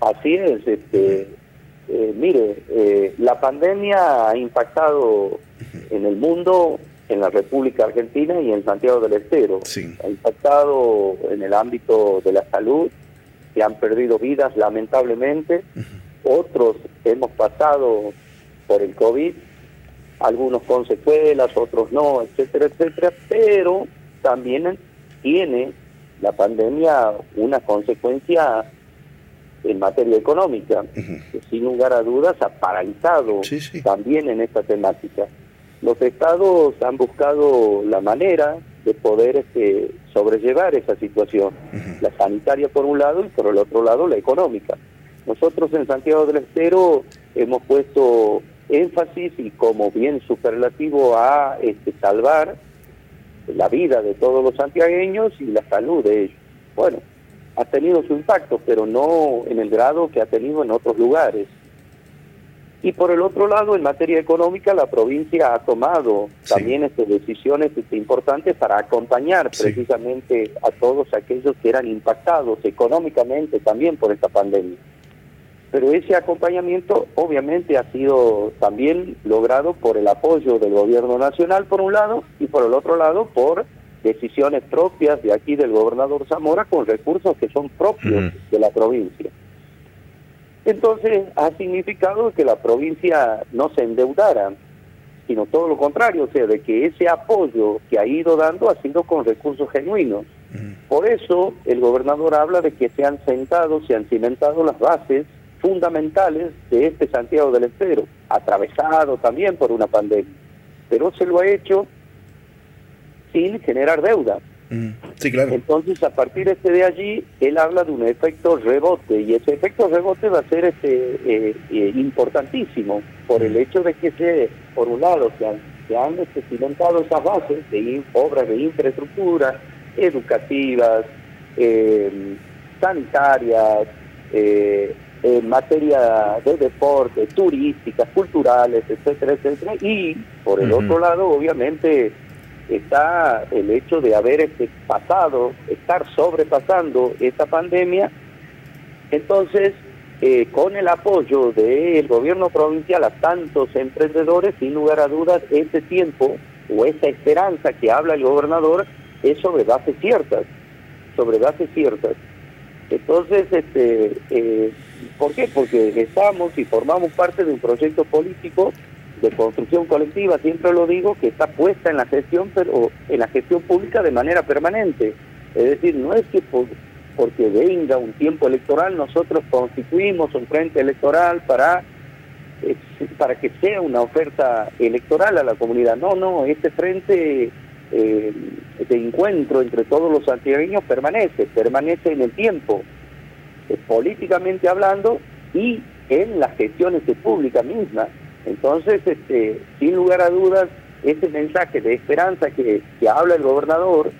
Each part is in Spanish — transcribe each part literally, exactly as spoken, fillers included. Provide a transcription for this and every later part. Así es, este, eh, mire, eh, la pandemia ha impactado en el mundo, en la República Argentina y en Santiago del Estero. Sí. Ha impactado en el ámbito de la salud, que han perdido vidas lamentablemente, uh-huh. Otros hemos pasado por el COVID, algunos con secuelas, otros no, etcétera, etcétera, pero también tiene la pandemia una consecuencia en materia económica, uh-huh. que sin lugar a dudas ha paralizado sí, sí. también en esta temática. Los estados han buscado la manera de poder este, sobrellevar esa situación, uh-huh. la sanitaria por un lado y por el otro lado la económica. Nosotros en Santiago del Estero hemos puesto énfasis y como bien superlativo a este, salvar la vida de todos los santiagueños y la salud de ellos. Bueno, ha tenido su impacto, pero no en el grado que ha tenido en otros lugares. Y por el otro lado, en materia económica, la provincia ha tomado sí. también estas decisiones importantes para acompañar sí. precisamente a todos aquellos que eran impactados económicamente también por esta pandemia. Pero ese acompañamiento obviamente ha sido también logrado por el apoyo del gobierno nacional por un lado y por el otro lado por decisiones propias de aquí del gobernador Zamora con recursos que son propios mm. de la provincia. Entonces ha significado que la provincia no se endeudara, sino todo lo contrario, o sea, de que ese apoyo que ha ido dando ha sido con recursos genuinos. Por eso el gobernador habla de que se han sentado, se han cimentado las bases fundamentales de este Santiago del Estero, atravesado también por una pandemia, pero se lo ha hecho sin generar deuda. Sí, claro. Entonces, a partir este de allí, él habla de un efecto rebote, y ese efecto rebote va a ser este eh, eh, importantísimo por el hecho de que, se, por un lado, se han, se han cimentado esas bases de in, obras de infraestructura, educativas, eh, sanitarias, eh, en materia de deporte, turísticas, culturales, etcétera, etcétera, y por el uh-huh. otro lado, obviamente, está el hecho de haber este pasado, estar sobrepasando esta pandemia. Entonces, eh, con el apoyo del gobierno provincial a tantos emprendedores, sin lugar a dudas, este tiempo o esta esperanza que habla el gobernador es sobre bases ciertas, sobre bases ciertas. Entonces, este, eh, ¿por qué? Porque estamos y formamos parte de un proyecto político de construcción colectiva, siempre lo digo, que está puesta en la gestión, pero en la gestión pública de manera permanente. Es decir, no es que por, porque venga un tiempo electoral nosotros constituimos un frente electoral para, eh, para que sea una oferta electoral a la comunidad. No, no, este frente eh, de encuentro entre todos los santiagueños permanece, permanece en el tiempo, eh, políticamente hablando y en las gestiones públicas mismas. Entonces, este, sin lugar a dudas, ese mensaje de esperanza que, que habla el gobernador,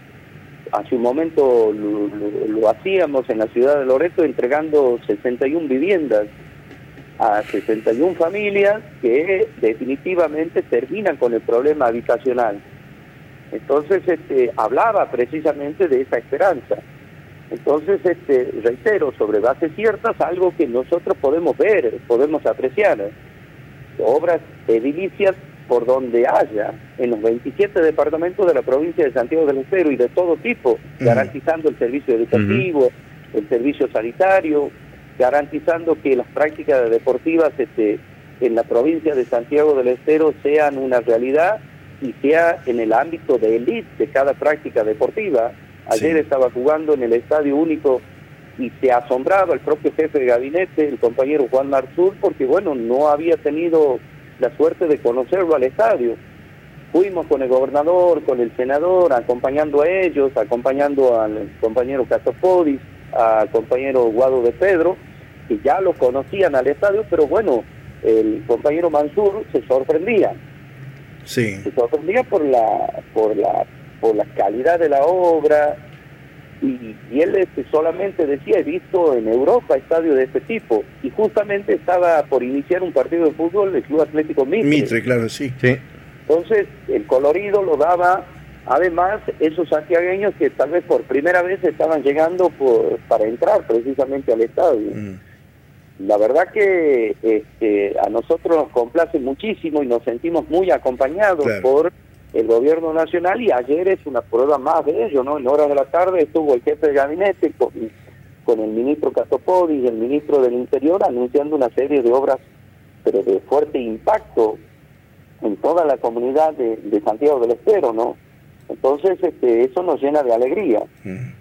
hace un momento lo, lo, lo hacíamos en la ciudad de Loreto entregando sesenta y una viviendas a sesenta y una familias que definitivamente terminan con el problema habitacional. Entonces, este, hablaba precisamente de esa esperanza. Entonces, este, reitero, sobre bases ciertas, algo que nosotros podemos ver, podemos apreciar. Obras edilicias por donde haya, en los veintisiete departamentos de la provincia de Santiago del Estero y de todo tipo, uh-huh. garantizando el servicio educativo, uh-huh. el servicio sanitario, garantizando que las prácticas deportivas este, en la provincia de Santiago del Estero sean una realidad y sea en el ámbito de élite de cada práctica deportiva. Ayer sí. estaba jugando en el Estadio Único y se asombraba el propio jefe de gabinete, el compañero Juan Mansur, porque bueno, no había tenido la suerte de conocerlo al estadio. Fuimos con el gobernador, con el senador, acompañando a ellos, acompañando al compañero Catopodi, al compañero Guado de Pedro, que ya lo conocían al estadio, pero bueno, el compañero Mansur se sorprendía. Sí. Se sorprendía por la, por la, por la calidad de la obra. Y, y él este, solamente decía, he visto en Europa estadios de este tipo, y justamente estaba por iniciar un partido de fútbol del Club Atlético Mitre. Mitre, claro, sí. sí. Entonces, el colorido lo daba, además, esos santiagueños que tal vez por primera vez estaban llegando por, para entrar precisamente al estadio. Mm. la verdad que este, a nosotros nos complace muchísimo y nos sentimos muy acompañados, claro, por el gobierno nacional, y ayer es una prueba más de ello, ¿no? En horas de la tarde estuvo el jefe de gabinete con, con el ministro Catopodi y el ministro del Interior anunciando una serie de obras, pero de fuerte impacto en toda la comunidad de, de Santiago del Estero, ¿no? Entonces, este, eso nos llena de alegría. Mm.